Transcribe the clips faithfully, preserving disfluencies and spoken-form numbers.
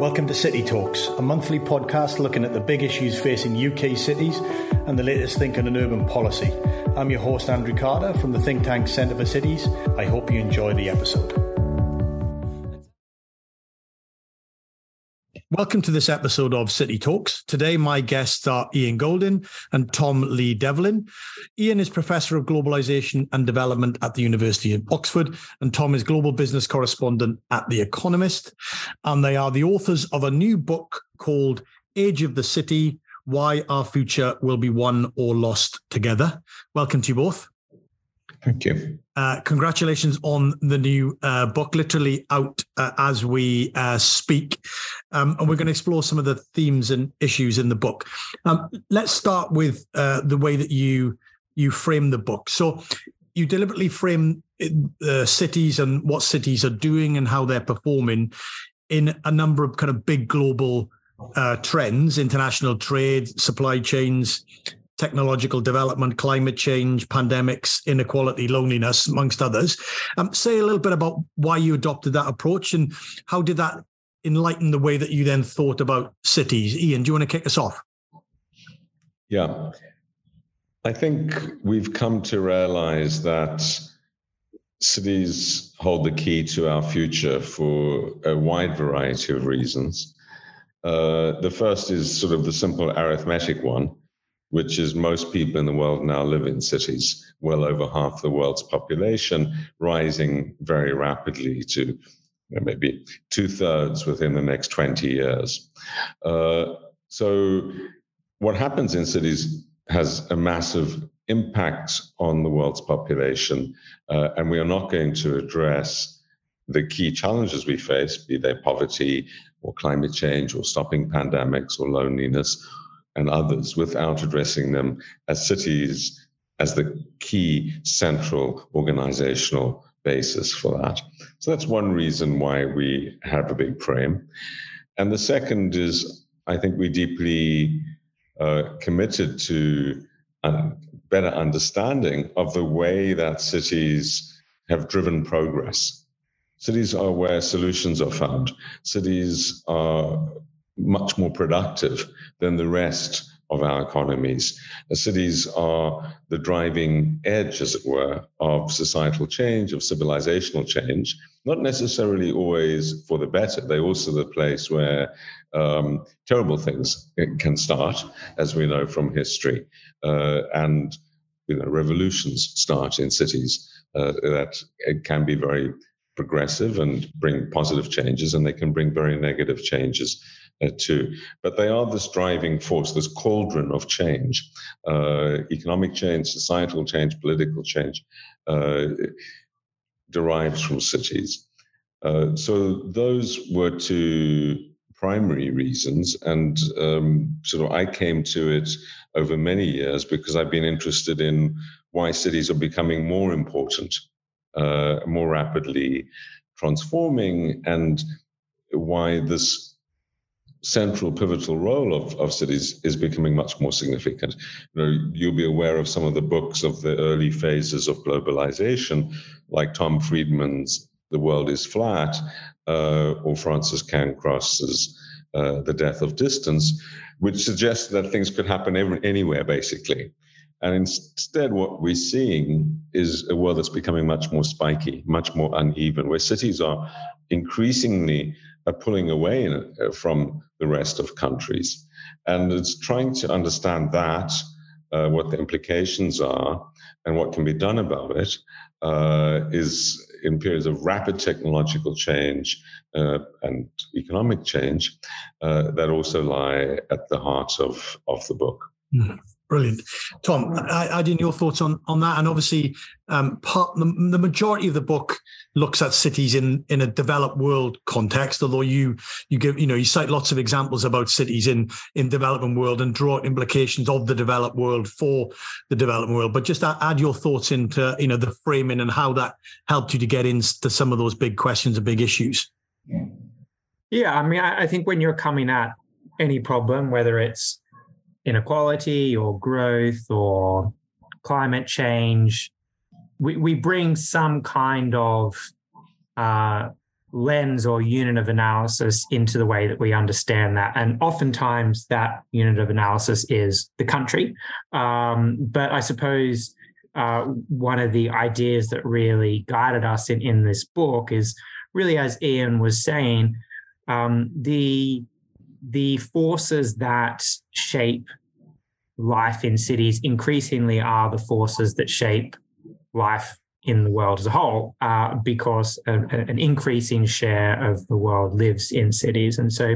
Welcome to City Talks, a monthly podcast looking at the big issues facing U K cities and the latest thinking on urban policy. I'm your host, Andrew Carter, from the think tank Centre for Cities. I hope you enjoy the episode. Welcome to this episode of City Talks. Today, my guests are Ian Goldin and Tom Lee Devlin. Ian is Professor of Globalisation and Development at the University of Oxford, and Tom is Global Business Correspondent at The Economist. And they are the authors of a new book called Age of the City: Why Our Future Will Be Won or Lost Together. Welcome to you both. Thank you. Uh, congratulations on the new uh, book, literally out uh, as we uh, speak. Um, and we're going to explore some of the themes and issues in the book. Um, let's start with uh, the way that you you frame the book. So you deliberately frame uh, cities and what cities are doing and how they're performing in a number of kind of big global uh, trends, international trade, supply chains, technological development, climate change, pandemics, inequality, loneliness, amongst others. Um, say a little bit about why you adopted that approach and how did that enlighten the way that you then thought about cities. Ian, do you want to kick us off? Yeah. I think we've come to realize that cities hold the key to our future for a wide variety of reasons. Uh, the first is sort of the simple arithmetic one, which is most people in the world now live in cities, well over half the world's population, rising very rapidly to you know, maybe two-thirds within the next twenty years. Uh, so what happens in cities has a massive impact on the world's population, uh, and we are not going to address the key challenges we face, be they poverty or climate change or stopping pandemics or loneliness, and others, without addressing them as cities as the key central organizational basis for that. So that's one reason why we have a big frame. And the second is, I think we're deeply uh, committed to a better understanding of the way that cities have driven progress. Cities are where solutions are found. Cities are much more productive than the rest of our economies. The cities are the driving edge, as it were, of societal change, of civilizational change, not necessarily always for the better. They're also the place where um, terrible things can start, as we know from history. Uh, and you know, revolutions start in cities uh, that it can be very progressive and bring positive changes, and they can bring very negative changes Uh, too. But they are this driving force, this cauldron of change, uh, economic change, societal change, political change, uh, derives from cities. Uh, so those were two primary reasons. And um, sort of I came to it over many years because I've been interested in why cities are becoming more important, uh, more rapidly transforming, and why this central pivotal role of, of cities is becoming much more significant. You know, you'll be aware of some of the books of the early phases of globalization, like Tom Friedman's The World is Flat, uh, or Francis Cairncross's uh, The Death of Distance, which suggests that things could happen every, anywhere, basically. And instead, what we're seeing is a world that's becoming much more spiky, much more uneven, where cities are increasingly are pulling away in, uh, from the rest of countries. And it's trying to understand that, uh, what the implications are and what can be done about it, uh, is in periods of rapid technological change uh, and economic change uh, that also lie at the heart of, of the book. Mm-hmm. Brilliant. Tom, add in your thoughts on, on that. And obviously, um, part the, the majority of the book looks at cities in, in a developed world context, although you you give, you know, you cite lots of examples about cities in, in developing world and draw implications of the developed world for the developing world. But just add your thoughts into, you know, the framing and how that helped you to get into some of those big questions and big issues. Yeah, I mean, I, I think when you're coming at any problem, whether it's inequality or growth or climate change, we, we bring some kind of uh, lens or unit of analysis into the way that we understand that. And oftentimes that unit of analysis is the country. Um, but I suppose uh, one of the ideas that really guided us in, in this book is really, as Ian was saying, um, the the forces that shape life in cities increasingly are the forces that shape life in the world as a whole, uh, because a, an increasing share of the world lives in cities. And so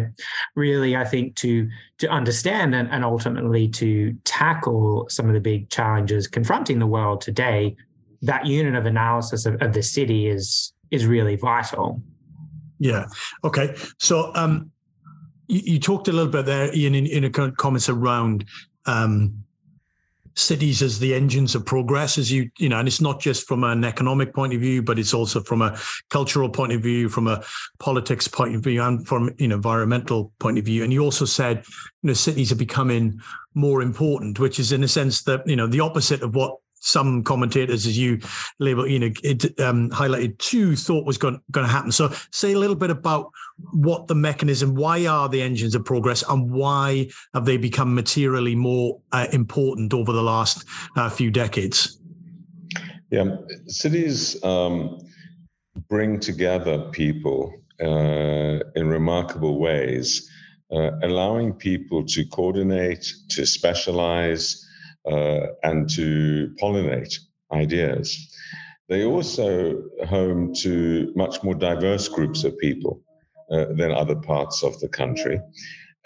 really, I think to to understand and, and ultimately to tackle some of the big challenges confronting the world today, that unit of analysis of, of the city is is really vital. Yeah. Okay. So um, you, you talked a little bit there, Ian, in, in a comments around um cities as the engines of progress, as you, you know, and it's not just from an economic point of view, but it's also from a cultural point of view, from a politics point of view, and from an you know, environmental point of view. And you also said, you know, cities are becoming more important, which is in a sense that, you know, the opposite of what some commentators, as you label, you know, it, um, highlighted too, thought was going, going to happen. So say a little bit about what the mechanism, why are the engines of progress, and why have they become materially more uh, important over the last uh, few decades? Yeah, cities um, bring together people uh, in remarkable ways, uh, allowing people to coordinate, to specialize, Uh, and to pollinate ideas. They also home to much more diverse groups of people uh, than other parts of the country.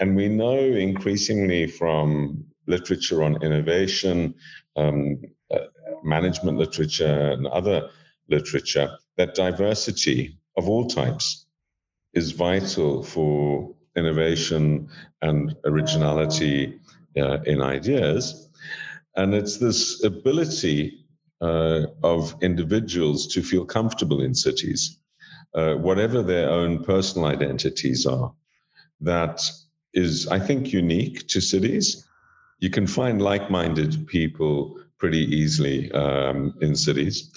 And we know increasingly from literature on innovation, um, uh, management literature and other literature, that diversity of all types is vital for innovation and originality uh, in ideas. And it's this ability uh, of individuals to feel comfortable in cities, uh, whatever their own personal identities are, that is, I think, unique to cities. You can find like-minded people pretty easily um, in cities.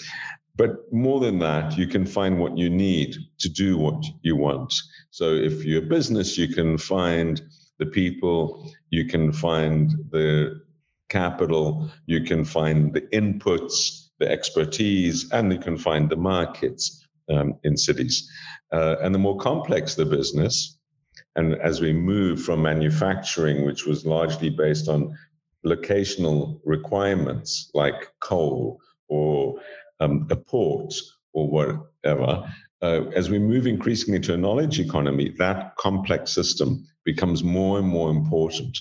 But more than that, you can find what you need to do what you want. So if you're a business, you can find the people, you can find the capital, you can find the inputs, the expertise, and you can find the markets um, in cities. Uh, and the more complex the business, and as we move from manufacturing, which was largely based on locational requirements like coal or um, a port or whatever, uh, as we move increasingly to a knowledge economy, that complex system becomes more and more important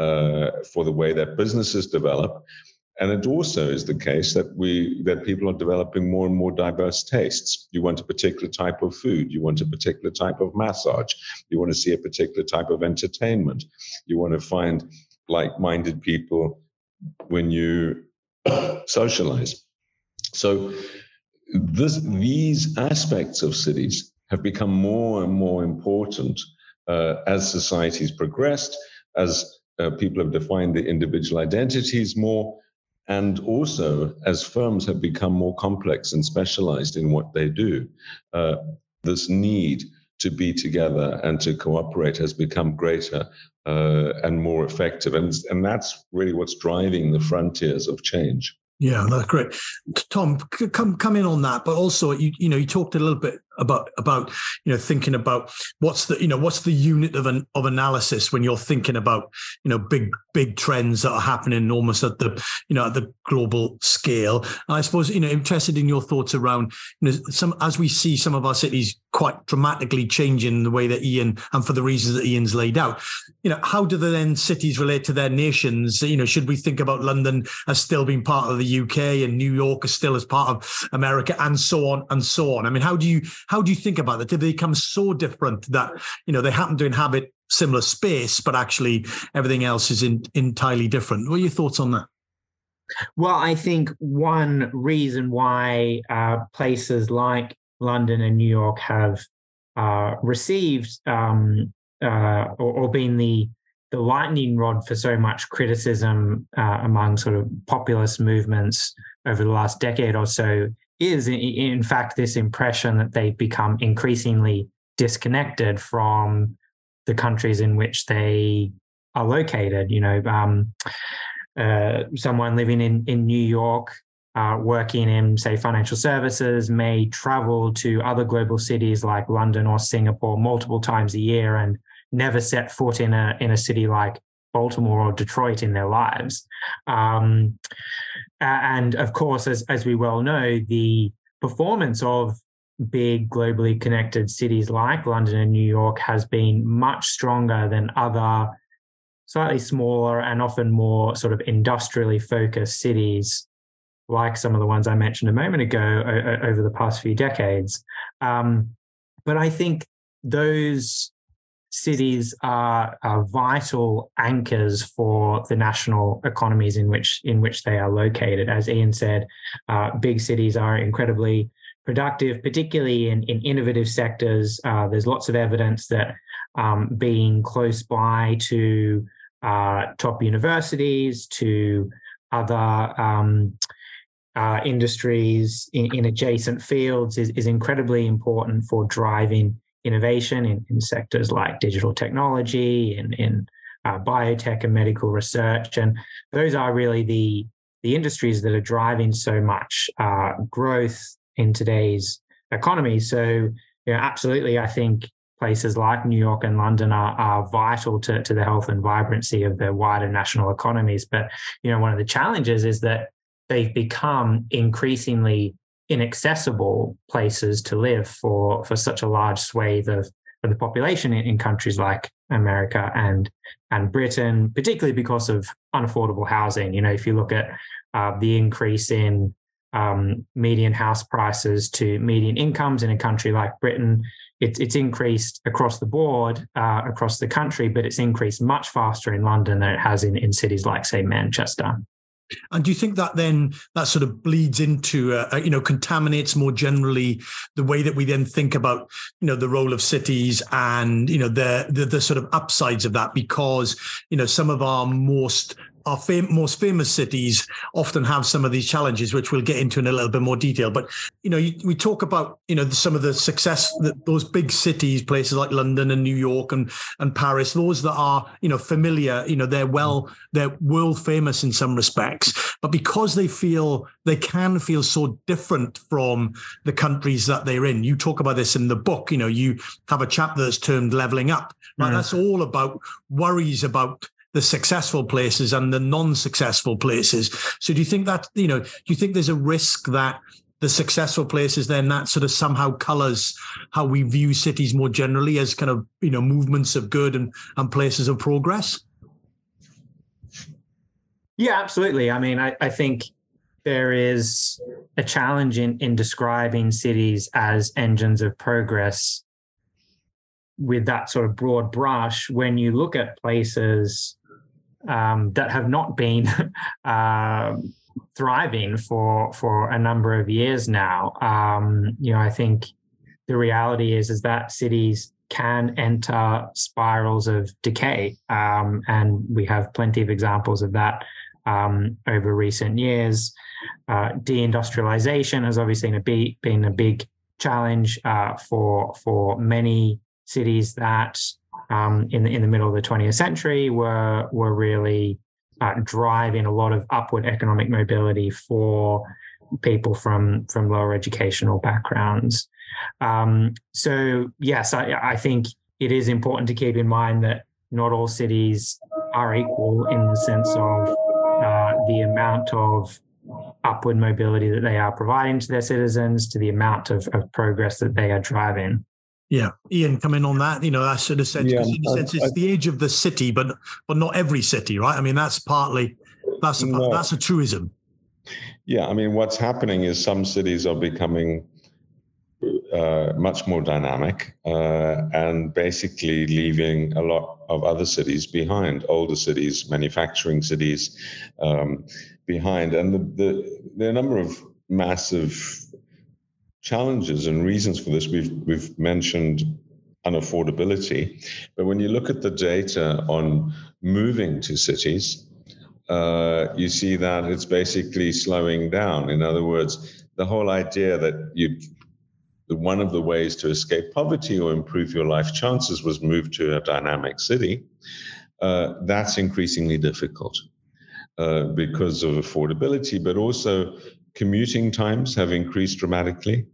Uh, for the way that businesses develop. And it also is the case that we that people are developing more and more diverse tastes. You want a particular type of food. You want a particular type of massage. You want to see a particular type of entertainment. You want to find like-minded people when you socialize. So this, these aspects of cities have become more and more important uh, as societies progressed, as Uh, people have defined the individual identities more, and also as firms have become more complex and specialized in what they do, uh, this need to be together and to cooperate has become greater uh, and more effective. And, and that's really what's driving the frontiers of change. Yeah, that's great. Tom, come come in on that. But also, you you know, you talked a little bit about about you know thinking about what's the you know what's the unit of an of analysis when you're thinking about you know big big trends that are happening almost at the you know at the global scale. And I suppose you know interested in your thoughts around you know some as we see some of our cities quite dramatically changing the way that Ian and for the reasons that Ian's laid out. You know, how do the then cities relate to their nations? You know, should we think about London as still being part of the U K and New York is still as part of America, and so on and so on. I mean, how do you how do you think about that? Did they become so different that you know they happen to inhabit similar space, but actually everything else is in, entirely different? What are your thoughts on that? Well, I think one reason why uh, places like London and New York have uh, received um, uh, or, or been the the lightning rod for so much criticism uh, among sort of populist movements over the last decade or so is in fact this impression that they've become increasingly disconnected from the countries in which they are located. You know, um, uh, someone living in, in New York, uh, working in, say, financial services, may travel to other global cities like London or Singapore multiple times a year and never set foot in a in a city like Baltimore or Detroit in their lives. Um, and of course, as, as we well know, the performance of big globally connected cities like London and New York has been much stronger than other slightly smaller and often more sort of industrially focused cities like some of the ones I mentioned a moment ago o- over the past few decades. Um, but I think those cities are, are vital anchors for the national economies in which in which they are located. As Ian said, uh, big cities are incredibly productive, particularly in, in innovative sectors. Uh, there's lots of evidence that um, being close by to uh, top universities, to other um, uh, industries in, in adjacent fields is, is incredibly important for driving innovation in, in sectors like digital technology and in, in uh, biotech and medical research. And those are really the, the industries that are driving so much uh, growth in today's economy. So, you know, absolutely, I think places like New York and London are, are vital to, to the health and vibrancy of the wider national economies. But, you know, one of the challenges is that they've become increasingly inaccessible places to live for, for such a large swathe of, of the population in, in countries like America and and Britain, particularly because of unaffordable housing. You know, if you look at uh, the increase in Um, median house prices to median incomes in a country like Britain, It's it's increased across the board, uh, across the country, but it's increased much faster in London than it has in, in cities like, say, Manchester. And do you think that then that sort of bleeds into, uh, you know, contaminates more generally the way that we then think about, you know, the role of cities and, you know, the the, the sort of upsides of that? Because, you know, some of our most Our fam- most famous cities often have some of these challenges, which we'll get into in a little bit more detail. But, you know, you, we talk about, you know, some of the success that those big cities, places like London and New York and, and Paris, those that are, you know, familiar, you know, they're well, they're world famous in some respects. But because they feel, they can feel so different from the countries that they're in. You talk about this in the book, you know, you have a chapter that's termed Leveling Up. Right? Mm. That's all about worries about the successful places and the non-successful places. So do you think that, you know, do you think there's a risk that the successful places then that sort of somehow colors how we view cities more generally as kind of, you know, movements of good and, and places of progress? Yeah, absolutely. I mean, I, I think there is a challenge in, in describing cities as engines of progress with that sort of broad brush when you look at places Um, that have not been uh, thriving for for a number of years now. Um, you know, I think the reality is is that cities can enter spirals of decay, um, and we have plenty of examples of that um, over recent years. Uh, deindustrialization has obviously been a big, been a big challenge uh, for for many cities that, Um, in the in the middle of the twentieth century, were were really uh, driving a lot of upward economic mobility for people from from lower educational backgrounds. Um, so yes, I, I think it is important to keep in mind that not all cities are equal in the sense of uh, the amount of upward mobility that they are providing to their citizens, to the amount of, of progress that they are driving. Yeah, Ian, come in on that. You know, that sort of sense, yeah, in a sense, it's I, the age of the city, but but not every city, right? I mean, that's partly that's a, no, that's a truism. Yeah, I mean, what's happening is some cities are becoming uh, much more dynamic uh, and basically leaving a lot of other cities behind, older cities, manufacturing cities um, behind, and the the there are a number of massive challenges and reasons for this. We've we've mentioned unaffordability, but when you look at the data on moving to cities, uh, you see that it's basically slowing down. In other words, the whole idea that you, one of the ways to escape poverty or improve your life chances was move to a dynamic city, uh, that's increasingly difficult uh, because of affordability, but also commuting times have increased dramatically.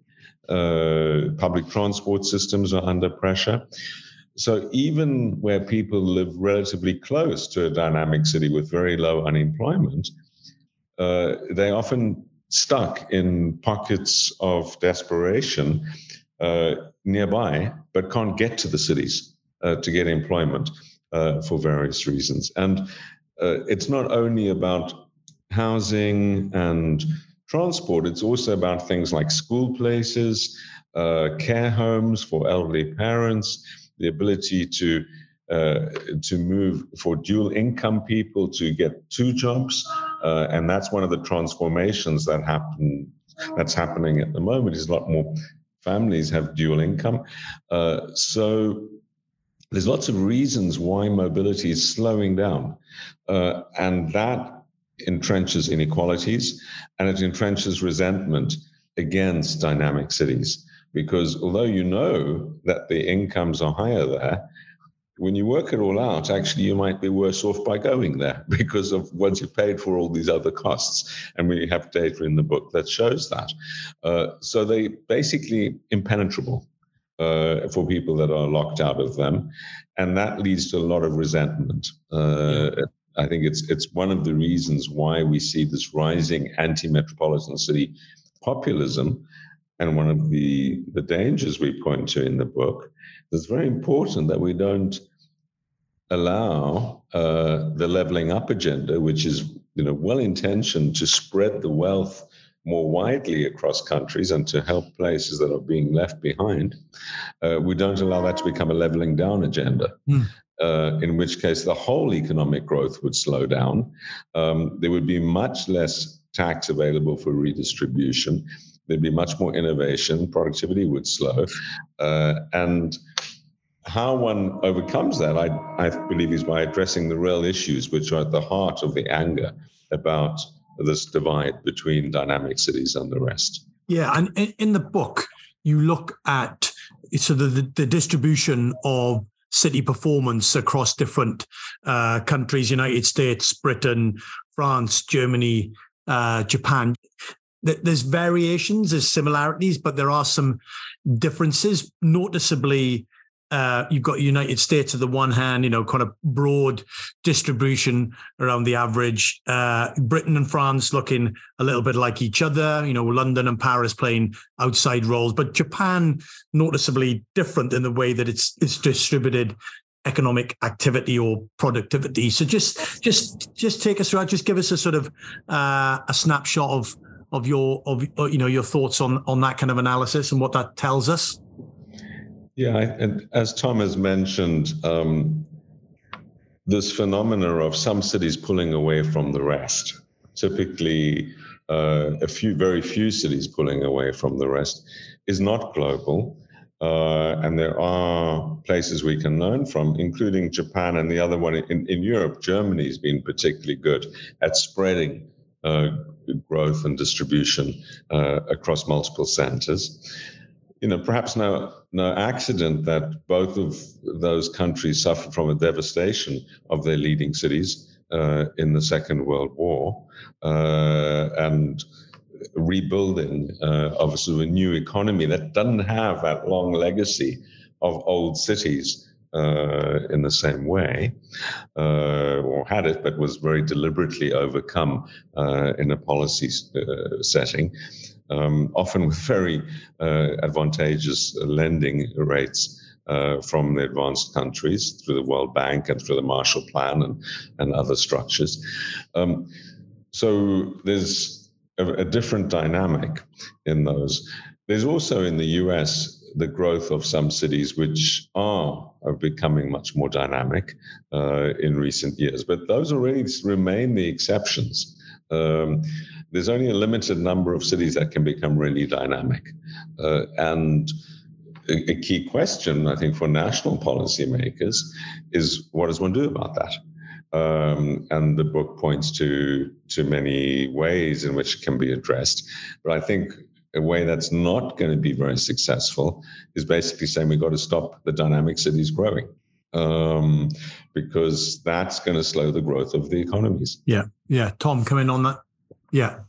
Uh, public transport systems are under pressure. So even where people live relatively close to a dynamic city with very low unemployment, uh, they often stuck in pockets of desperation uh, nearby, but can't get to the cities uh, to get employment uh, for various reasons. And uh, it's not only about housing and transport, it's also about things like school places, uh, care homes for elderly parents, the ability to uh, to move for dual income people to get two jobs. Uh, and that's one of the transformations that happen that's happening at the moment, is a lot more families have dual income. Uh, so there's lots of reasons why mobility is slowing down. Uh, and that entrenches inequalities, and it entrenches resentment against dynamic cities. Because although you know that the incomes are higher there, when you work it all out, actually you might be worse off by going there because of once you've paid for all these other costs. And we have data in the book that shows that. Uh, so they basically impenetrable uh, for people that are locked out of them. And that leads to a lot of resentment. Uh, yeah. I think it's it's one of the reasons why we see this rising anti-metropolitan city populism. And one of the, the dangers we point to in the book, it's very important that we don't allow uh, the leveling up agenda, which is you know well-intentioned to spread the wealth more widely across countries and to help places that are being left behind. Uh, we don't allow that to become a leveling down agenda, mm. uh, in which case the whole economic growth would slow down. Um, there would be much less tax available for redistribution. There'd be much more innovation, productivity would slow. Uh, and how one overcomes that, I, I believe, is by addressing the real issues which are at the heart of the anger about this divide between dynamic cities and the rest. Yeah, and in, in the book, you look at sort of the, the distribution of city performance across different uh, countries, United States, Britain, France, Germany, uh, Japan. There's variations, there's similarities, but there are some differences. Noticeably, uh, you've got United States on the one hand, you know, kind of broad distribution around the average. Uh, Britain and France looking a little bit like each other, you know, London and Paris playing outside roles. But Japan, noticeably different in the way that it's it's distributed economic activity or productivity. So just just just take us through, just give us a sort of uh, a snapshot of of your, of you know, your thoughts on, on that kind of analysis and what that tells us? Yeah, I, and as Tom has mentioned, um, this phenomena of some cities pulling away from the rest, typically uh, a few, very few cities pulling away from the rest, is not global. Uh, and there are places we can learn from, including Japan and the other one in, in Europe. Germany has been particularly good at spreading uh, growth and distribution uh, across multiple centers. You know, perhaps no no accident that both of those countries suffered from a devastation of their leading cities uh, in the Second World War uh, and rebuilding uh, of a sort of a new economy that doesn't have that long legacy of old cities Uh, in the same way, uh, or had it, but was very deliberately overcome uh, in a policy uh, setting, um, often with very uh, advantageous lending rates uh, from the advanced countries through the World Bank and through the Marshall Plan and, and other structures. Um, so there's a, a different dynamic in those. There's also in the U S the growth of some cities which are, are becoming much more dynamic uh, in recent years. But those already remain the exceptions. Um, there's only a limited number of cities that can become really dynamic. Uh, and a, a key question, I think, for national policymakers is what does one do about that? Um, and the book points to, to many ways in which it can be addressed. But I think a way that's not going to be very successful is basically saying we've got to stop the dynamic cities growing, um, because that's going to slow the growth of the economies. Yeah. Yeah. Tom, come in on that. Yeah.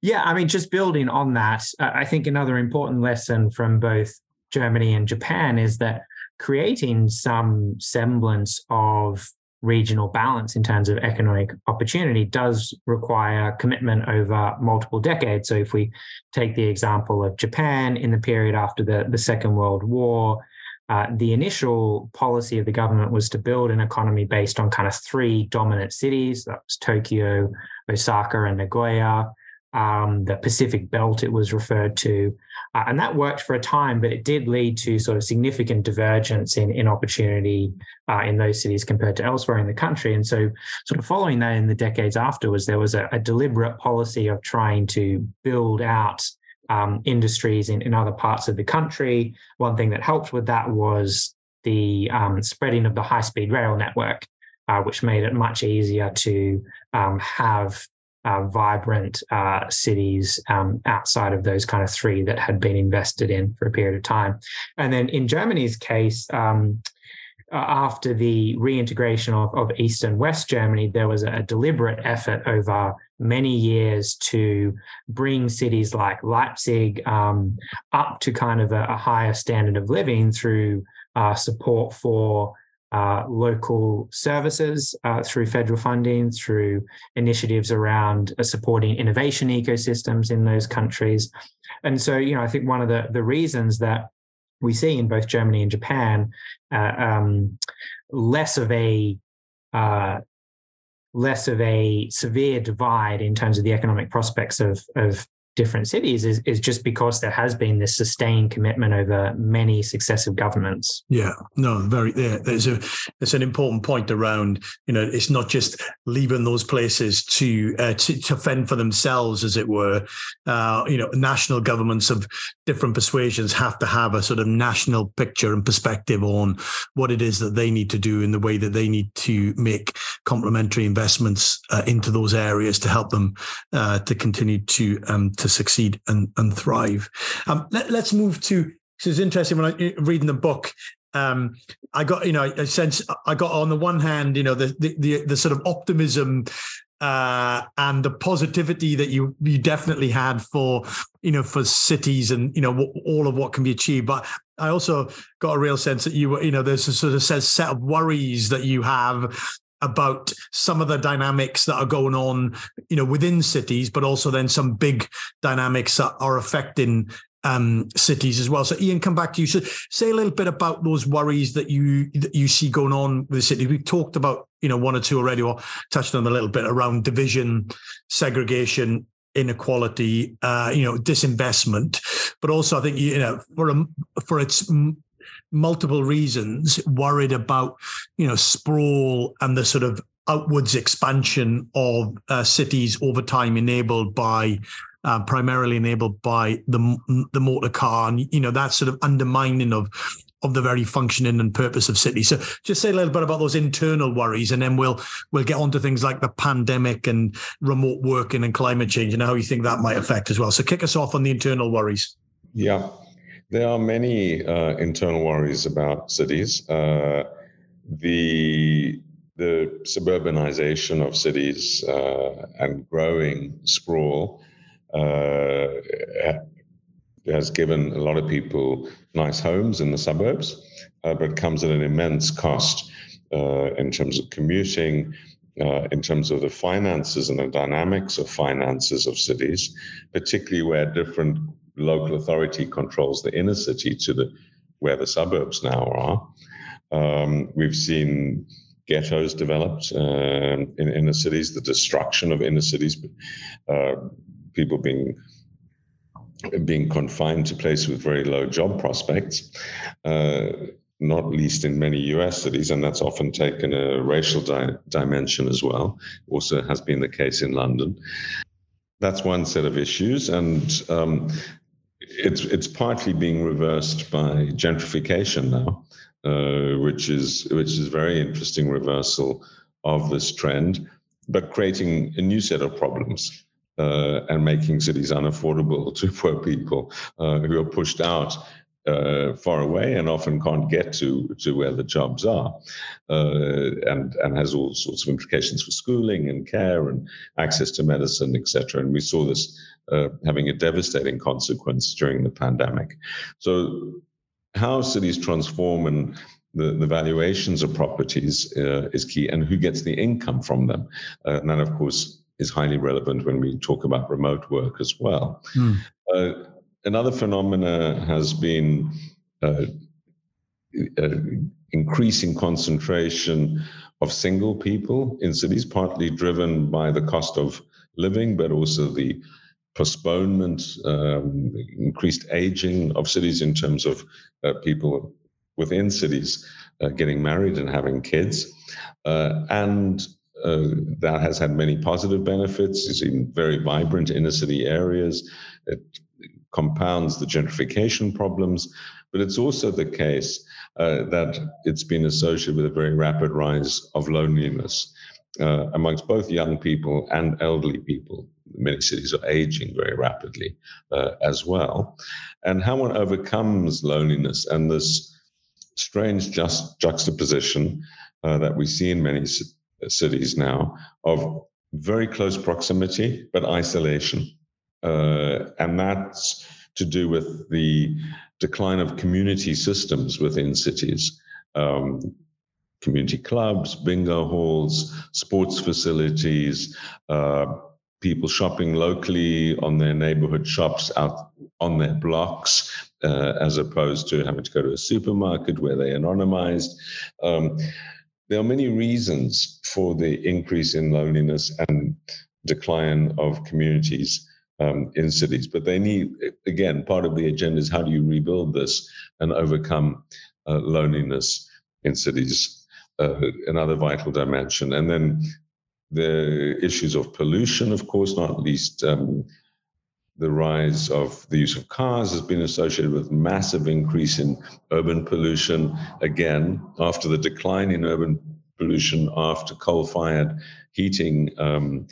Yeah. I mean, just building on that, I think another important lesson from both Germany and Japan is that creating some semblance of regional balance in terms of economic opportunity does require commitment over multiple decades. So if we take the example of Japan in the period after the, the Second World War, uh, the initial policy of the government was to build an economy based on kind of three dominant cities. That was Tokyo, Osaka, and Nagoya. Um, the Pacific Belt, it was referred to. Uh, and that worked for a time, but it did lead to sort of significant divergence in, in opportunity uh, in those cities compared to elsewhere in the country. And so sort of following that in the decades afterwards, there was a, a deliberate policy of trying to build out um, industries in, in other parts of the country. One thing that helped with that was the um, spreading of the high-speed rail network, uh, which made it much easier to um, have Uh, vibrant uh, cities um, outside of those kind of three that had been invested in for a period of time. And then in Germany's case, um, after the reintegration of, of East and West Germany, there was a deliberate effort over many years to bring cities like Leipzig um, up to kind of a, a higher standard of living through uh, support for Uh, local services uh, through federal funding, through initiatives around uh, supporting innovation ecosystems in those countries. And so, you know, I think one of the, the reasons that we see in both Germany and Japan uh, um, less of a uh, less of a severe divide in terms of the economic prospects of, of different cities is, is just because there has been this sustained commitment over many successive governments. Yeah, no, very. Yeah, there's a it's an important point around, you know, it's not just leaving those places to uh, to, to fend for themselves, as it were. Uh, you know, national governments of different persuasions have to have a sort of national picture and perspective on what it is that they need to do and the way that they need to make complementary investments uh, into those areas to help them uh, to continue to um, to succeed and, and thrive. Um, let, let's move to, so it's interesting when I reading the book, um, I got, you know, a sense I got on the one hand, you know, the, the, the, the sort of optimism uh, and the positivity that you, you definitely had for, you know, for cities and, you know, w- all of what can be achieved. But I also got a real sense that you were, you know, there's a sort of set of worries that you have about some of the dynamics that are going on, you know, within cities, but also then some big dynamics that are affecting um, cities as well. So, Ian, come back to you. So, say a little bit about those worries that you that you see going on with the city. We've talked about, you know, one or two already, or touched on a little bit around division, segregation, inequality, uh, you know, disinvestment. But also, I think, you know, for a, for its multiple reasons, worried about, you know, sprawl and the sort of outwards expansion of uh, cities over time, enabled by uh, primarily enabled by the the motor car, and, you know, that sort of undermining of of the very functioning and purpose of cities. So just say a little bit about those internal worries, and then we'll we'll get on to things like the pandemic and remote working and climate change and how you think that might affect as well. So kick us off on the internal worries. Yeah. There are many uh, internal worries about cities. Uh, the the suburbanization of cities uh, and growing sprawl uh, has given a lot of people nice homes in the suburbs, uh, but comes at an immense cost uh, in terms of commuting, Uh, in terms of the finances and the dynamics of finances of cities, particularly where different local authority controls the inner city to the where the suburbs now are. Um, we've seen ghettos developed uh, in, in inner cities, the destruction of inner cities, uh, people being being confined to places with very low job prospects. Uh, not least in many U S cities, and that's often taken a racial di- dimension as well. Also has been the case in London. That's one set of issues, and um, it's it's partly being reversed by gentrification now, uh, which is which is a very interesting reversal of this trend, but creating a new set of problems. uh, and making cities unaffordable to poor people uh, who are pushed out uh, far away and often can't get to, to where the jobs are, uh, and, and has all sorts of implications for schooling and care and access to medicine, et cetera. And we saw this uh, having a devastating consequence during the pandemic. So how cities transform and The, the valuations of properties uh, is key, and who gets the income from them. Uh, and that, of course, is highly relevant when we talk about remote work as well. Mm. Uh, another phenomena has been uh, uh, increasing concentration of single people in cities, partly driven by the cost of living, but also the postponement, um, increased aging of cities in terms of uh, people within cities uh, getting married and having kids. Uh, and uh, that has had many positive benefits. It's in very vibrant inner city areas. It compounds the gentrification problems. But it's also the case uh, that it's been associated with a very rapid rise of loneliness uh, amongst both young people and elderly people. Many cities are aging very rapidly uh, as well. And how one overcomes loneliness and this strange just juxtaposition uh, that we see in many c- cities now of very close proximity, but isolation. Uh, and that's to do with the decline of community systems within cities, um, community clubs, bingo halls, sports facilities, uh, people shopping locally on their neighborhood shops out on their blocks, Uh, as opposed to having to go to a supermarket where they're anonymized. Um, there are many reasons for the increase in loneliness and decline of communities um, in cities, but they need, again, part of the agenda is how do you rebuild this and overcome uh, loneliness in cities, uh, another vital dimension. And then the issues of pollution, of course, not least um, the rise of the use of cars has been associated with massive increase in urban pollution. Again, after the decline in urban pollution, after coal-fired heating um,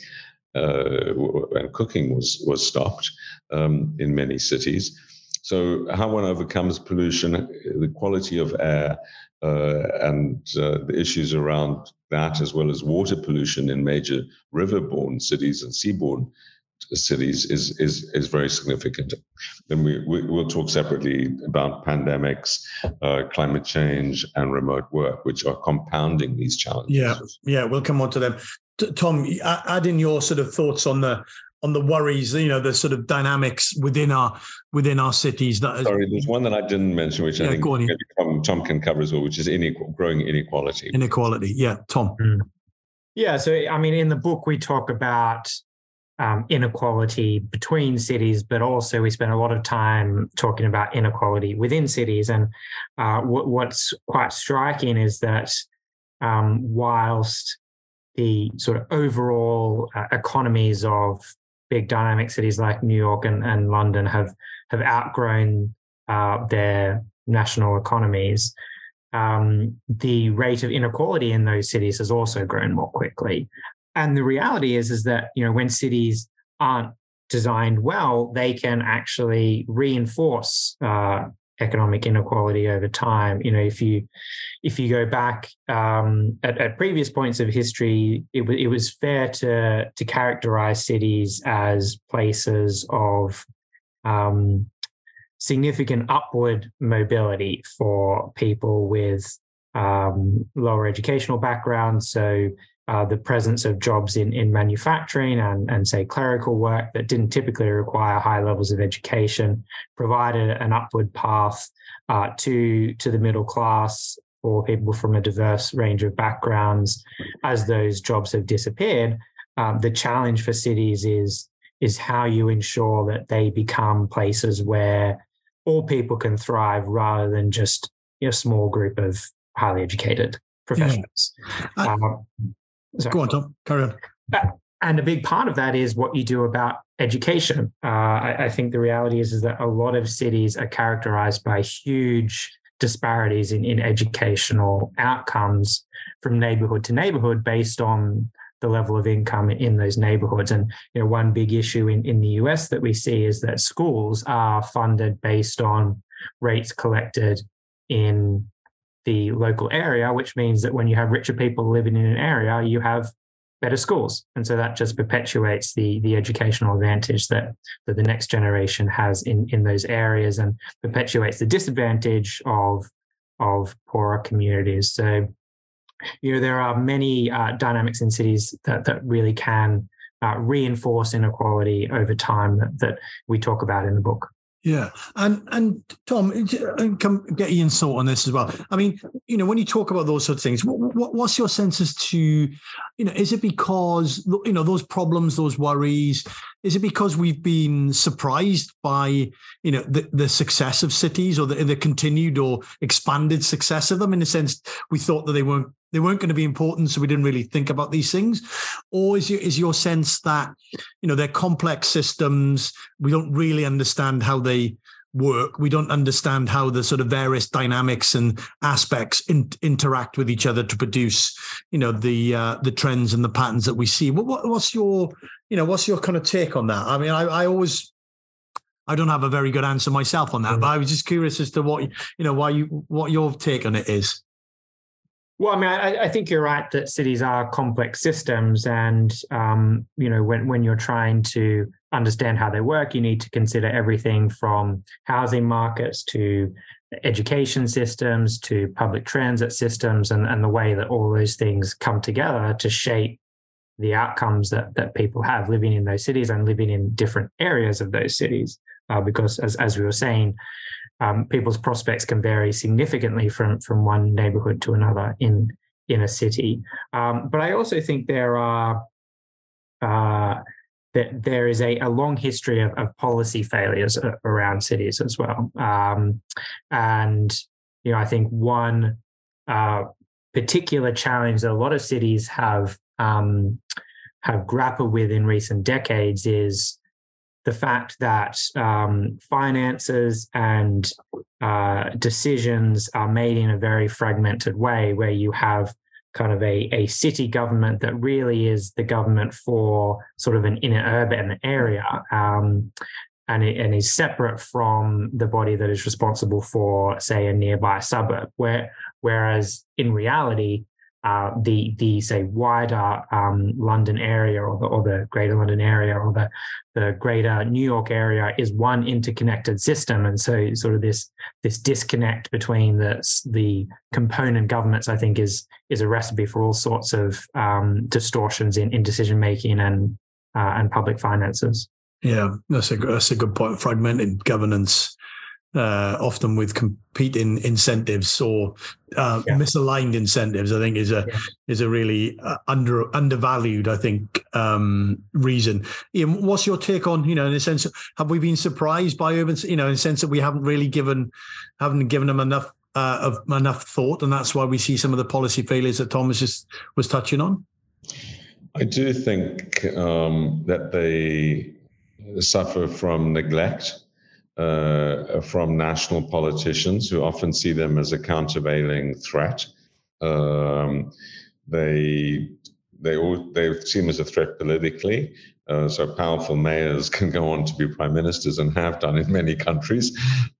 uh, and cooking was, was stopped um, in many cities. So how one overcomes pollution, the quality of air, uh, and uh, the issues around that, as well as water pollution in major river-borne cities and seaborne cities is is is very significant. Then we, we we'll talk separately about pandemics, uh, climate change, and remote work, which are compounding these challenges. Yeah, yeah, we'll come on to them. T- Tom, add in your sort of thoughts on the on the worries, you know, the sort of dynamics within our within our cities. That is- Sorry, there's one that I didn't mention, which yeah, I think go on, Tom, Tom can cover as well, which is inequal, growing inequality. Inequality, yeah, Tom. Mm. Yeah, so I mean, in the book we talk about Um, inequality between cities, but also we spend a lot of time talking about inequality within cities. And uh, w- what's quite striking is that um, whilst the sort of overall uh, economies of big dynamic cities like New York and, and London have have outgrown uh, their national economies, um, the rate of inequality in those cities has also grown more quickly. And the reality is, is that, you know, when cities aren't designed well, they can actually reinforce uh, economic inequality over time. You know, if you if you go back um, at, at previous points of history, it, w- it was fair to to characterize cities as places of um, significant upward mobility for people with um, lower educational backgrounds. So Uh, the presence of jobs in, in manufacturing and, and, say, clerical work that didn't typically require high levels of education provided an upward path uh, to, to the middle class or people from a diverse range of backgrounds. As those jobs have disappeared, um, the challenge for cities is, is how you ensure that they become places where all people can thrive rather than just a you know, small group of highly educated professionals. Yeah. Um, I- So, Go on, Tom. Carry on. And a big part of that is what you do about education. Uh, I, I think the reality is, is that a lot of cities are characterized by huge disparities in, in educational outcomes from neighborhood to neighborhood based on the level of income in those neighborhoods. And you know, one big issue in, in the U S that we see is that schools are funded based on rates collected in the local area, which means that when you have richer people living in an area, you have better schools. And so that just perpetuates the, the educational advantage that, that the next generation has in, in those areas, and perpetuates the disadvantage of, of poorer communities. So, you know, there are many uh, dynamics in cities that, that really can uh, reinforce inequality over time that, that we talk about in the book. Yeah. And and Tom, come get Ian's thought on this as well. I mean, you know, when you talk about those sort of things, what, what, what's your sense as to, you know, is it because, you know, those problems, those worries, is it because we've been surprised by, you know, the, the success of cities, or the, the continued or expanded success of them? In a sense, we thought that they weren't They weren't going to be important, so we didn't really think about these things. Or is your, is your sense that, you know, they're complex systems, we don't really understand how they work, we don't understand how the sort of various dynamics and aspects in, interact with each other to produce, you know, the uh, the trends and the patterns that we see? What, what what's your, you know, what's your kind of take on that? I mean, I, I always, I don't have a very good answer myself on that, mm-hmm. but I was just curious as to what, you know, why you what your take on it is. Well, I mean, I, I think you're right that cities are complex systems, and um, you know, when when you're trying to understand how they work, you need to consider everything from housing markets to education systems to public transit systems, and, and the way that all those things come together to shape the outcomes that that people have living in those cities and living in different areas of those cities. Uh, because as as we were saying, Um, people's prospects can vary significantly from, from one neighborhood to another in, in a city. Um, but I also think there are uh, that there is a, a long history of, of policy failures around cities as well. Um, and you know, I think one uh, particular challenge that a lot of cities have um, have grappled with in recent decades is the fact that um, finances and uh, decisions are made in a very fragmented way, where you have kind of a, a city government that really is the government for sort of an inner urban area, um, and, it, and is separate from the body that is responsible for, say, a nearby suburb, where, whereas in reality, Uh, the the say wider um, London area, or the, or the Greater London area, or the the Greater New York area is one interconnected system, and so sort of this this disconnect between the the component governments, I think, is is a recipe for all sorts of um, distortions in, in decision making and uh, and public finances. Yeah, that's a that's a good point. Fragmented governance. Uh, often with competing incentives or uh, yeah. misaligned incentives, I think is a yeah. is a really uh, under undervalued, I think, um, reason. Ian, what's your take on, you know, in a sense, have we been surprised by urban, you know, in a sense that we haven't really given haven't given them enough uh, of enough thought, and that's why we see some of the policy failures that Tom was just was touching on? I do think um, that they suffer from neglect. Uh, from national politicians who often see them as a countervailing threat. Um, they they all, they see them as a threat politically. Uh, so powerful mayors can go on to be prime ministers, and have done in many countries.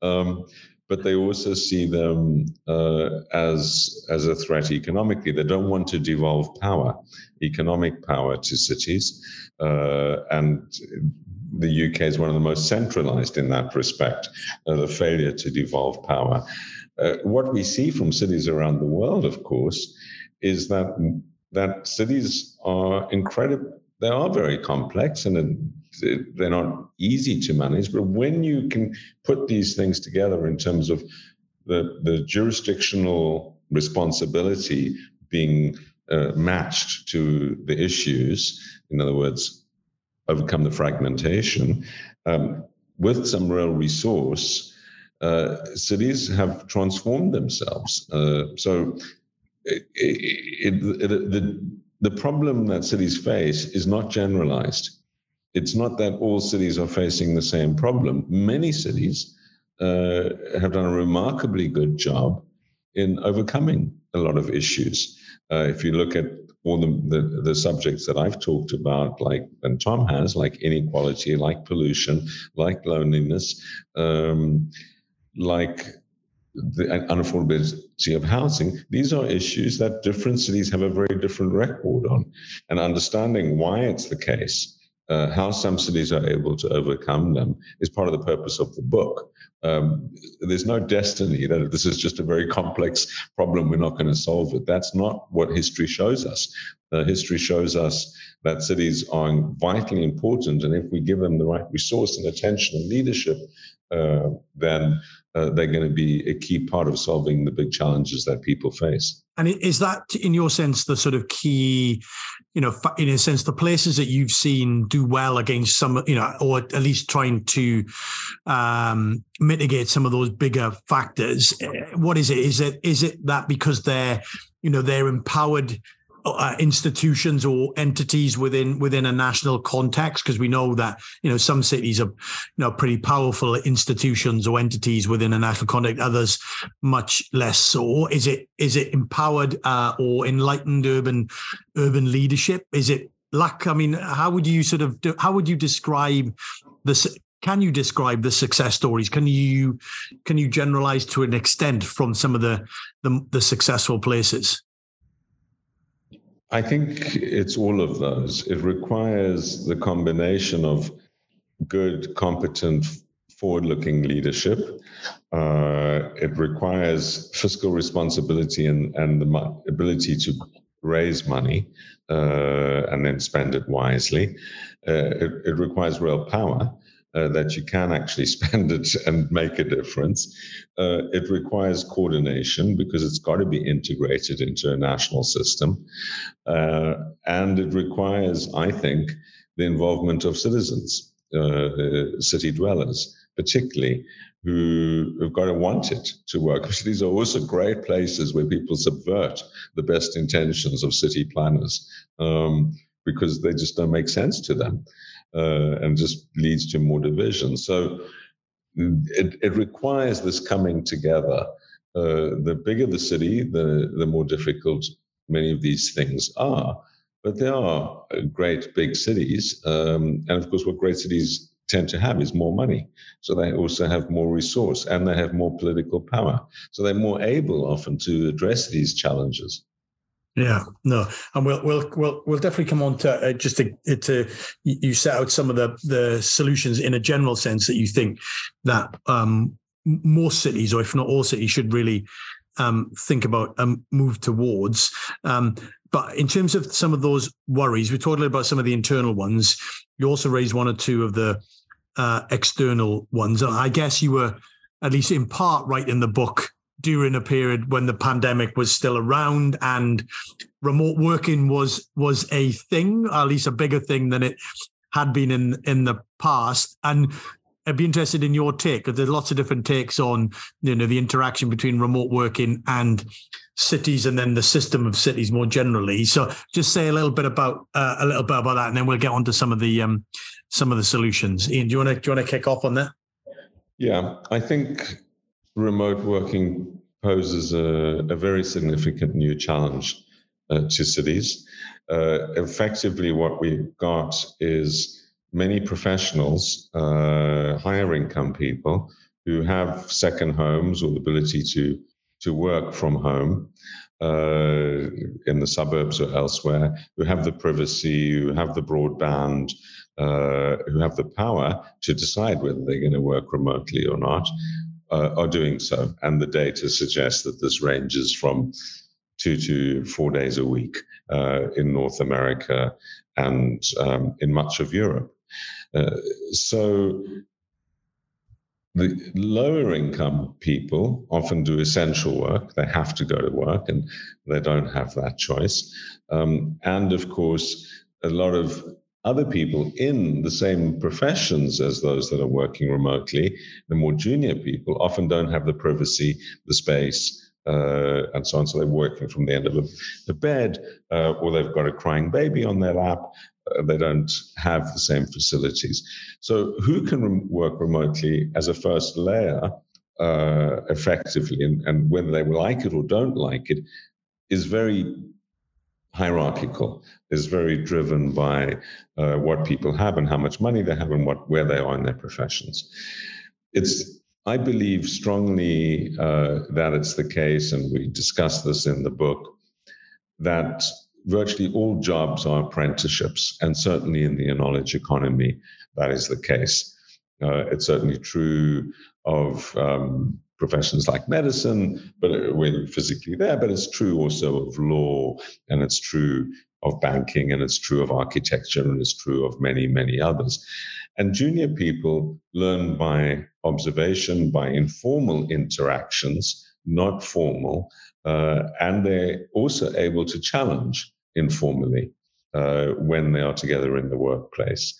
Um, but they also see them uh, as as a threat economically. They don't want to devolve power, economic power, to cities, uh, and. The U K is one of the most centralized in that respect, uh, the failure to devolve power. Uh, what we see from cities around the world, of course, is that that cities are incredible. They are very complex, and they're not easy to manage. But when you can put these things together in terms of the, the jurisdictional responsibility being uh, matched to the issues, in other words, overcome the fragmentation, um, with some real resource, uh, cities have transformed themselves. Uh, so it, it, it, the, the problem that cities face is not generalized. It's not that all cities are facing the same problem. Many cities uh, have done a remarkably good job in overcoming a lot of issues. Uh, if you look at all the, the, the subjects that I've talked about, like, and Tom has, like inequality, like pollution, like loneliness, um, like the unaffordability of housing, these are issues that different cities have a very different record on. And understanding why it's the case, uh, how some cities are able to overcome them, is part of the purpose of the book. Um, there's no destiny that this is just a very complex problem, we're not going to solve it. That's not what history shows us. Uh, history shows us that cities are vitally important, and if we give them the right resource and attention and leadership, uh, then uh, they're going to be a key part of solving the big challenges that people face. And is that, in your sense, the sort of key, you know, in a sense, the places that you've seen do well against some, you know, or at least trying to um, mitigate some of those bigger factors? What is it? Is it is it that because they're, you know, they're empowered Uh, institutions or entities within within a national context? Because we know that, you know, some cities are, you know, pretty powerful institutions or entities within a national context, others much less so. Is it is it empowered uh, or enlightened urban urban leadership? Is it luck? I mean, how would you sort of do, how would you describe this? Can you describe the success stories? Can you can you generalize to an extent from some of the the, the successful places? I think it's all of those. It requires the combination of good, competent, forward-looking leadership. Uh, it requires fiscal responsibility and, and the ability to raise money uh, and then spend it wisely. Uh, it, it requires real power, uh, that you can actually spend it and make a difference. Uh, it requires coordination because it's got to be integrated into a national system. Uh, and it requires, I think, the involvement of citizens, uh, city dwellers, particularly, who have got to want it to work. These are also great places where people subvert the best intentions of city planners, um, because they just don't make sense to them, uh, and just leads to more division. So it, it requires this coming together. Uh, the bigger the city, the, the more difficult many of these things are. But there are great big cities. Um, and of course, what great cities tend to have is more money. So they also have more resource and they have more political power. So they're more able often to address these challenges. Yeah, no, and we'll we'll we'll we'll definitely come on to uh, just to, to you set out some of the, the solutions in a general sense that you think that um, most cities, or if not all cities, should really um, think about and move towards. Um, but in terms of some of those worries, we talked a little about some of the internal ones. You also raised one or two of the uh, external ones, and I guess you were at least in part right in the book during a period when the pandemic was still around and remote working was was a thing, at least a bigger thing than it had been in, in the past. And I'd be interested in your take, because there's lots of different takes on, you know, the interaction between remote working and cities, and then the system of cities more generally. So just say a little bit about uh, a little bit about that, and then we'll get on to some of the um, some of the solutions. Ian, do you want to do you want to kick off on that? Yeah, I think remote working poses a, a very significant new challenge uh, to cities. Uh, effectively, what we've got is many professionals, uh, higher income people, who have second homes or the ability to, to work from home uh, in the suburbs or elsewhere, who have the privacy, who have the broadband, uh, who have the power to decide whether they're going to work remotely or not. Uh, are doing so, and the data suggests that this ranges from two to four days a week uh, in North America and um, in much of Europe. Uh, so the lower income people often do essential work. They have to go to work and they don't have that choice. Um, and of course, a lot of other people in the same professions as those that are working remotely, the more junior people, often don't have the privacy, the space, uh, and so on. So they're working from the end of a, the bed, uh, or they've got a crying baby on their lap. Uh, they don't have the same facilities. So who can rem- work remotely as a first layer uh, effectively, and, and whether they like it or don't like it, is very hierarchical, is very driven by uh, what people have and how much money they have and what where they are in their professions. It's, I believe strongly uh, that it's the case, and we discuss this in the book, that virtually all jobs are apprenticeships, and certainly in the knowledge economy, that is the case. Uh, it's certainly true of um, professions like medicine, but when you're physically there, but it's true also of law, and it's true of banking, and it's true of architecture, and it's true of many, many others. And junior people learn by observation, by informal interactions, not formal, uh, and they're also able to challenge informally uh, when they are together in the workplace.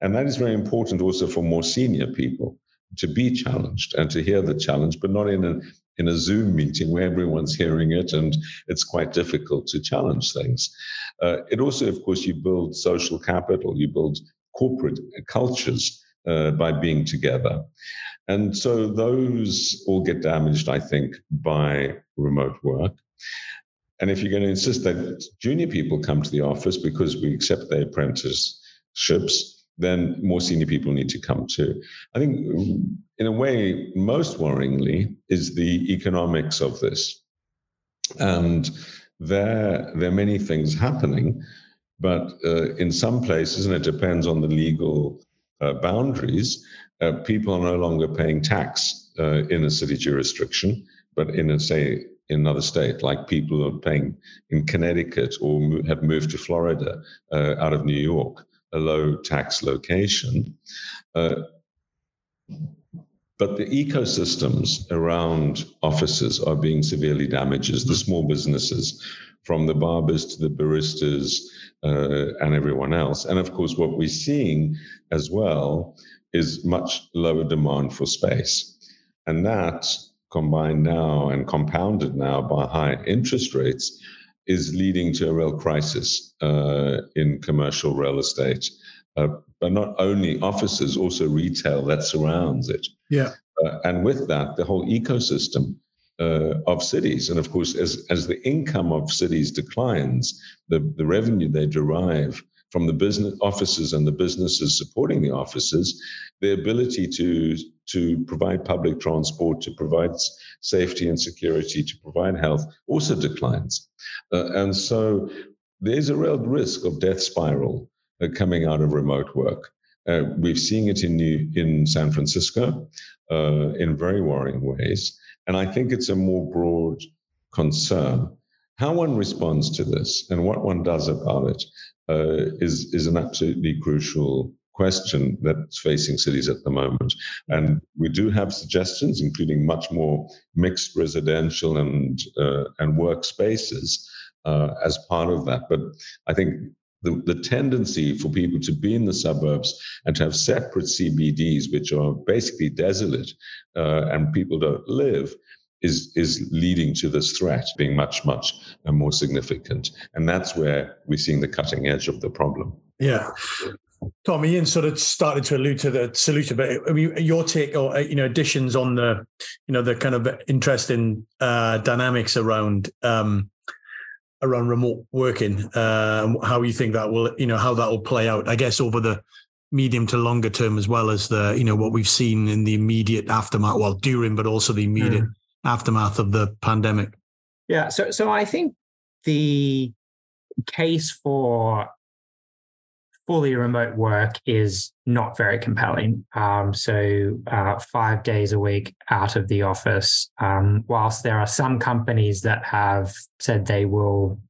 And that is very important also for more senior people, to be challenged and to hear the challenge, but not in a, in a Zoom meeting where everyone's hearing it and it's quite difficult to challenge things. Uh, it also, of course, you build social capital, you build corporate cultures uh, by being together. And so those all get damaged, I think, by remote work. And if you're going to insist that junior people come to the office because we accept their apprenticeships, then more senior people need to come too. I think, in a way, most worryingly, is the economics of this. And there, there are many things happening, but uh, in some places, and it depends on the legal uh, boundaries, uh, people are no longer paying tax uh, in a city jurisdiction, but in a, say, in another state, like people are paying in Connecticut or mo- have moved to Florida uh, out of New York, a low tax location. Uh, but the ecosystems around offices are being severely damaged, the small businesses, from the barbers to the baristas uh, and everyone else. And of course, what we're seeing as well is much lower demand for space. And that, combined now and compounded now by high interest rates, is leading to a real crisis uh, in commercial real estate, uh, but not only offices, also retail that surrounds it. Yeah. Uh, and with that, the whole ecosystem uh, of cities. And of course, as, as the income of cities declines, the, the revenue they derive from the business offices and the businesses supporting the offices, the ability to to provide public transport, to provide safety and security, to provide health, also declines. Uh, and so there's a real risk of death spiral uh, coming out of remote work. Uh, we're seeing it in, New, in San Francisco uh, in very worrying ways. And I think it's a more broad concern. How one responds to this and what one does about it uh, is, is an absolutely crucial question that's facing cities at the moment. And we do have suggestions, including much more mixed residential and uh, and workspaces uh, as part of that. But I think the, the tendency for people to be in the suburbs and to have separate C B Ds, which are basically desolate uh, and people don't live, is is leading to this threat being much, much more significant. And that's where we're seeing the cutting edge of the problem. Yeah. Tom, Ian sort of started to allude to the solution, but I mean, your take or, you know, additions on the, you know, the kind of interesting uh, dynamics around um, around remote working, uh, how you think that will, you know, how that will play out, I guess, over the medium to longer term, as well as the, you know, what we've seen in the immediate aftermath, well, during, but also the immediate mm. aftermath of the pandemic. Yeah, so so I think the case for fully remote work is not very compelling. Um, so uh, five days a week out of the office, um, whilst there are some companies that have said they will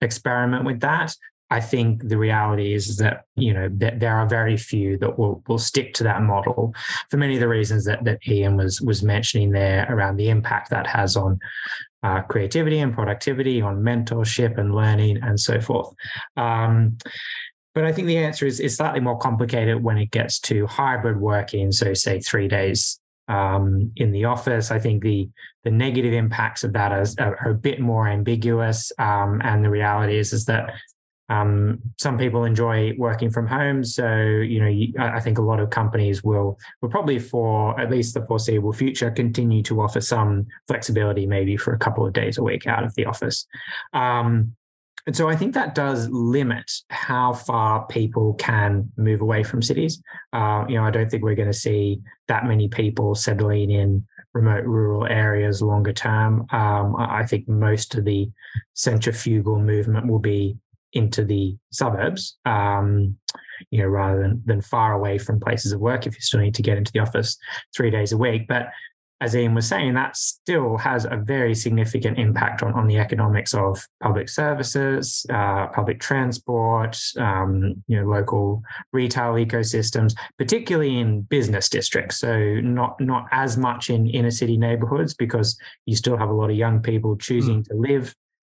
experiment with that, I think the reality is that, you know, that there are very few that will will stick to that model for many of the reasons that, that Ian was was mentioning there around the impact that has on uh, creativity and productivity, on mentorship and learning and so forth. Um, But I think the answer is, is slightly more complicated when it gets to hybrid working. So say three days um, in the office. I think the the negative impacts of that are, are a bit more ambiguous. Um, and the reality is, is that um, some people enjoy working from home. So, you know, you, I think a lot of companies will, will probably for at least the foreseeable future continue to offer some flexibility, maybe for a couple of days a week out of the office. Um, And so I think that does limit how far people can move away from cities. Uh, you know, I don't think we're going to see that many people settling in remote rural areas longer term. Um, I think most of the centrifugal movement will be into the suburbs, um, you know, rather than, than far away from places of work if you still need to get into the office three days a week. But as Ian was saying, that still has a very significant impact on, on the economics of public services, uh, public transport, um, you know, local retail ecosystems, particularly in business districts. So not, not as much in inner city neighborhoods, because you still have a lot of young people choosing mm. to live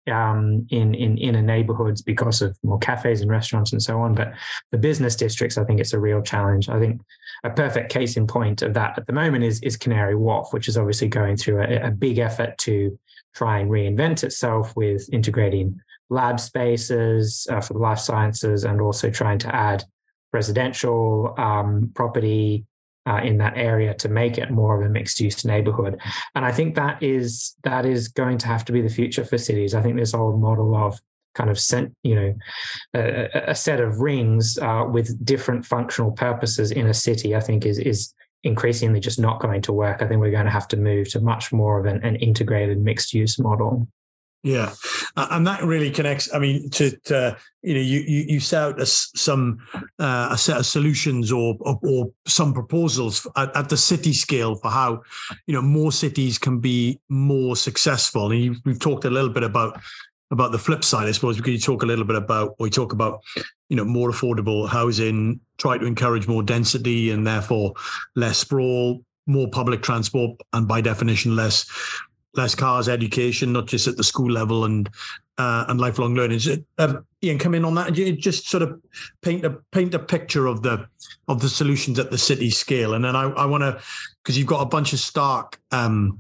um, in, in inner neighborhoods because of more cafes and restaurants and so on. But the business districts, I think it's a real challenge. I think a perfect case in point of that at the moment is, is Canary Wharf, which is obviously going through a, a big effort to try and reinvent itself with integrating lab spaces uh, for the life sciences, and also trying to add residential um, property uh, in that area to make it more of a mixed-use neighborhood. And I think that is that is going to have to be the future for cities. I think this old model of kind of sent, you know, a, a set of rings uh, with different functional purposes in a city, I think is is increasingly just not going to work. I think we're going to have to move to much more of an, an integrated mixed use model. Yeah, uh, and that really connects. I mean, to, to you know, you you, you set out a, some uh, a set of solutions or or, or some proposals at, at the city scale for how, you know, more cities can be more successful. And you, we've talked a little bit about. About the flip side, I suppose, because you talk a little bit about, or you talk about, you know, more affordable housing, try to encourage more density and therefore less sprawl, more public transport, and by definition, less less cars, education, not just at the school level, and uh, and lifelong learning. So, uh, Ian, come in on that. You just sort of paint a paint a picture of the of the solutions at the city scale, and then I, I want to, because you've got a bunch of stark um,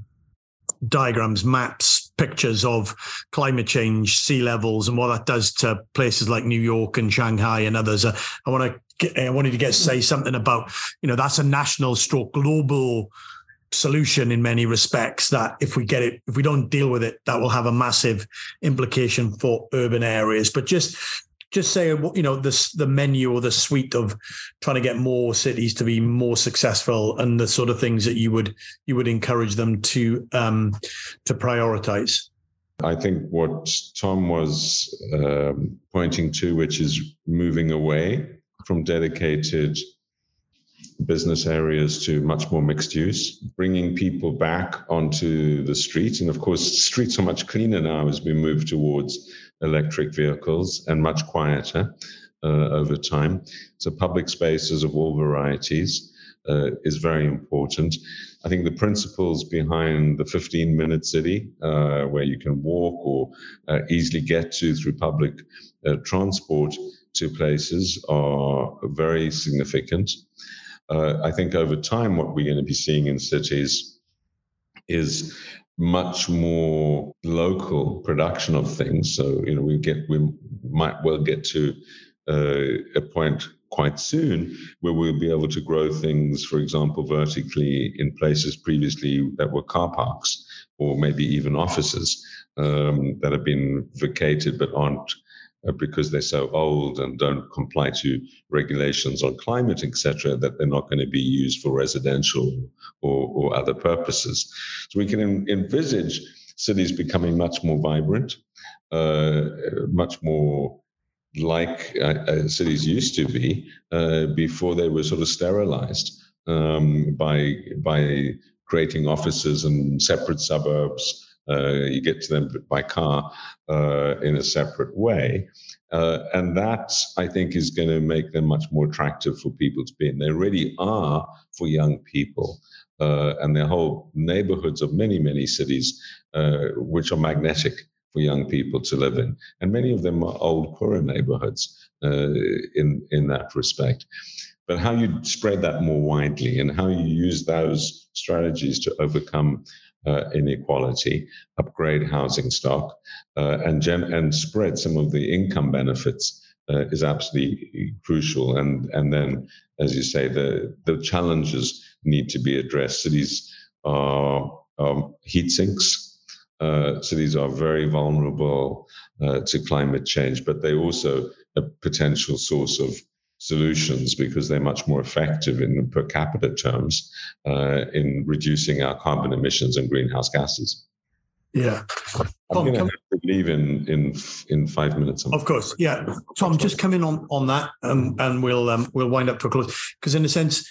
diagrams, maps, pictures of climate change, sea levels, and what that does to places like New York and Shanghai and others. I want to, get, I wanted to get say something about, you know, that's a national stroke global solution in many respects. That if we get it, if we don't deal with it, that will have a massive implication for urban areas. But just, just say, you know, this the menu or the suite of trying to get more cities to be more successful, and the sort of things that you would you would encourage them to um, to prioritize. I think what Tom was uh, pointing to, which is moving away from dedicated business areas to much more mixed use, bringing people back onto the street. And of course, streets are much cleaner now as we move towards electric vehicles, and much quieter uh, over time. So public spaces of all varieties uh, is very important. I think the principles behind the fifteen-minute city, uh, where you can walk or uh, easily get to through public uh, transport to places, are very significant. Uh, I think over time, what we're going to be seeing in cities is much more local production of things. So, you know, we get, we might well get to uh, a point quite soon where we'll be able to grow things, for example, vertically in places previously that were car parks or maybe even offices um, that have been vacated but aren't, uh, because they're so old and don't comply to regulations on climate, et cetera, that they're not going to be used for residential or, or other purposes. So we can en- envisage cities becoming much more vibrant, uh, much more like uh, uh, cities used to be uh, before they were sort of sterilized um, by, by creating offices and separate suburbs. Uh, you get to them by car uh, in a separate way. Uh, and that, I think, is going to make them much more attractive for people to be in. They really are for young people. Uh, and there are whole neighborhoods of many, many cities uh, which are magnetic for young people to live in. And many of them are old Kura neighborhoods uh, in, in that respect. But how you spread that more widely, and how you use those strategies to overcome Uh, inequality, upgrade housing stock, uh, and gen- and spread some of the income benefits uh, is absolutely crucial. And and then, as you say, the the challenges need to be addressed. Cities are um, heat sinks. uh, cities are very vulnerable uh, to climate change, but they also a potential source of solutions because they're much more effective in per capita terms uh, in reducing our carbon emissions and greenhouse gases. Yeah. Tom, I'm going to have to leave in, in, in five minutes. Of course. Yeah. Tom, just come in on, on that um, and we'll, um, we'll wind up to a close because in a sense,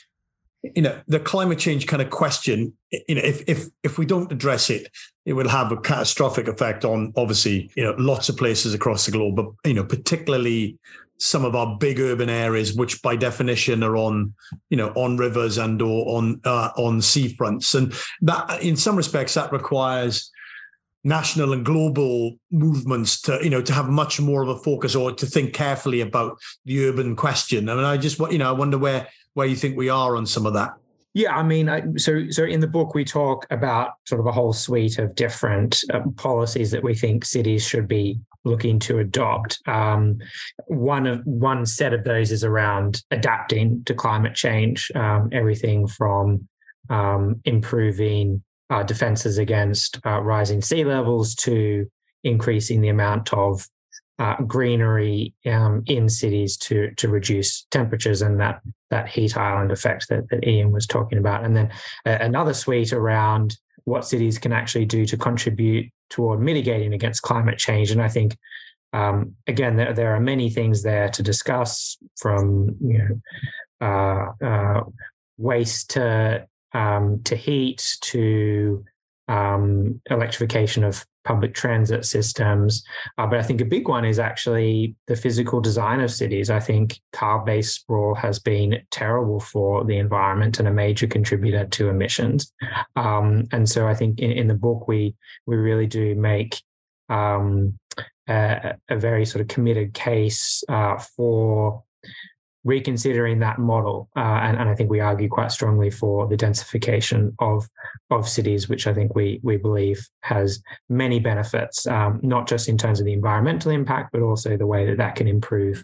you know, the climate change kind of question, you know, if, if, if we don't address it, it will have a catastrophic effect on obviously, you know, lots of places across the globe, but, you know, particularly some of our big urban areas, which by definition are on, you know, on rivers and or on, uh, on seafronts. And that in some respects that requires national and global movements to, you know, to have much more of a focus or to think carefully about the urban question. I mean, I just, you know, I wonder where, where you think we are on some of that. Yeah, I mean, I, so so in the book, we talk about sort of a whole suite of different uh, policies that we think cities should be looking to adopt. Um, one of one set of those is around adapting to climate change, um, everything from um, improving Uh, defenses against uh, rising sea levels to increasing the amount of uh, greenery um, in cities to to reduce temperatures and that that heat island effect that, that Ian was talking about. And then uh, another suite around what cities can actually do to contribute toward mitigating against climate change. And I think, um, again, there, there are many things there to discuss from, you know, uh, uh, waste to Um, to heat, to um, electrification of public transit systems. Uh, but I think a big one is actually the physical design of cities. I think car-based sprawl has been terrible for the environment and a major contributor to emissions. Um, and so I think in, in the book, we we really do make um, a, a very sort of committed case uh, for reconsidering that model. Uh, and, and I think we argue quite strongly for the densification of, of cities, which I think we, we believe has many benefits, um, not just in terms of the environmental impact, but also the way that that can improve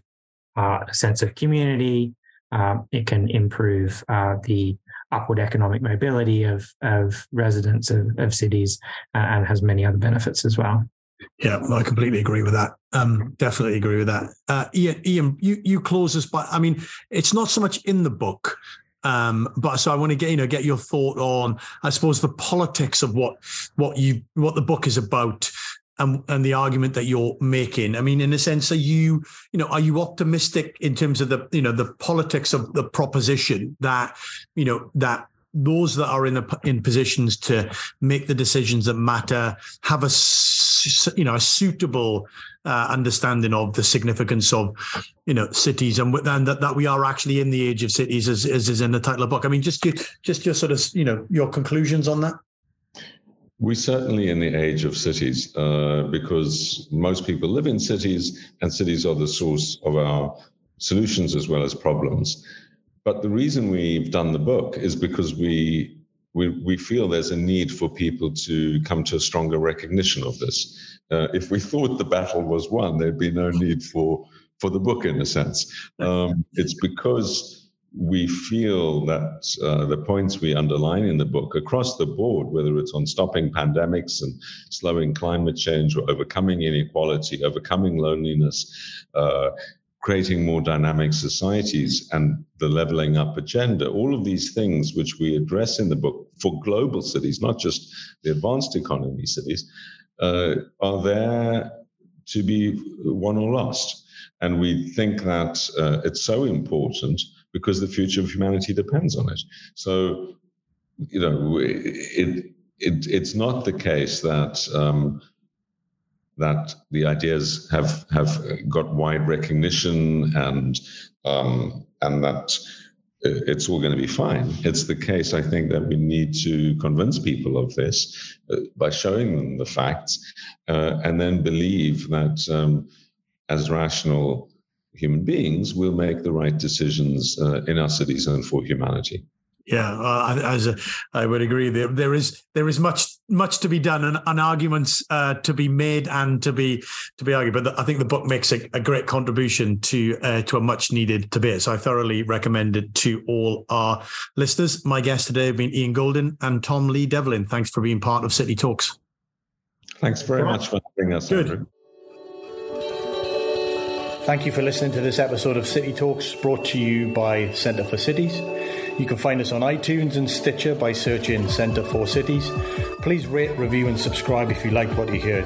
uh, a sense of community. Um, it can improve uh, the upward economic mobility of, of residents of, of cities uh, and has many other benefits as well. Yeah, well, I completely agree with that. Um, definitely agree with that. Uh, Ian, Ian, you you close us by. I mean, it's not so much in the book, um, but so I want to get you know get your thought on, I suppose, the politics of what what you what the book is about and and the argument that you're making. I mean, in a sense, are you you know are you optimistic in terms of the you know the politics of the proposition that you know that. Those that are in the, in positions to make the decisions that matter have a you know a suitable uh, understanding of the significance of you know cities and, and that, that we are actually in the age of cities as, as is in the title of the book. I mean, just just your sort of you know your conclusions on that. We're certainly in the age of cities uh, because most people live in cities, and cities are the source of our solutions as well as problems. But the reason we've done the book is because we, we we feel there's a need for people to come to a stronger recognition of this. Uh, if we thought the battle was won, there'd be no need for, for the book, in a sense. Um, it's because we feel that uh, the points we underline in the book across the board, whether it's on stopping pandemics and slowing climate change or overcoming inequality, overcoming loneliness, uh, creating more dynamic societies and the leveling up agenda, all of these things which we address in the book for global cities, not just the advanced economy cities, uh, are there to be won or lost. And we think that uh, it's so important because the future of humanity depends on it. So, you know, it, it it's not the case that um, that the ideas have have got wide recognition and um, and that it's all going to be fine. It's the case, I think, that we need to convince people of this uh, by showing them the facts uh, and then believe that um, as rational human beings, we'll make the right decisions uh, in our cities and for humanity. Yeah, uh, as a, I would agree. There, there is there is much much to be done and, and arguments uh, to be made and to be to be argued. But the, I think the book makes a, a great contribution to uh, to a much needed debate. So I thoroughly recommend it to all our listeners. My guests today have been Ian Goldin and Tom Lee Devlin. Thanks for being part of City Talks. Thanks very much for having us, Good. Andrew. Thank you for listening to this episode of City Talks, brought to you by Centre for Cities. You can find us on iTunes and Stitcher by searching Centre for Cities. Please rate, review and subscribe if you like what you heard.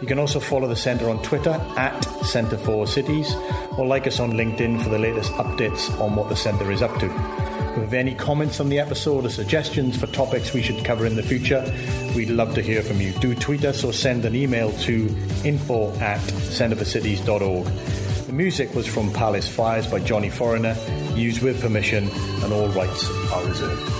You can also follow the Centre on Twitter at Centre for Cities, or like us on LinkedIn for the latest updates on what the Centre is up to. If you have any comments on the episode or suggestions for topics we should cover in the future, we'd love to hear from you. Do tweet us or send an email to info at centreforcities.org. The music was from Palace Fires by Johnny Foreigner, used with permission, and all rights are reserved.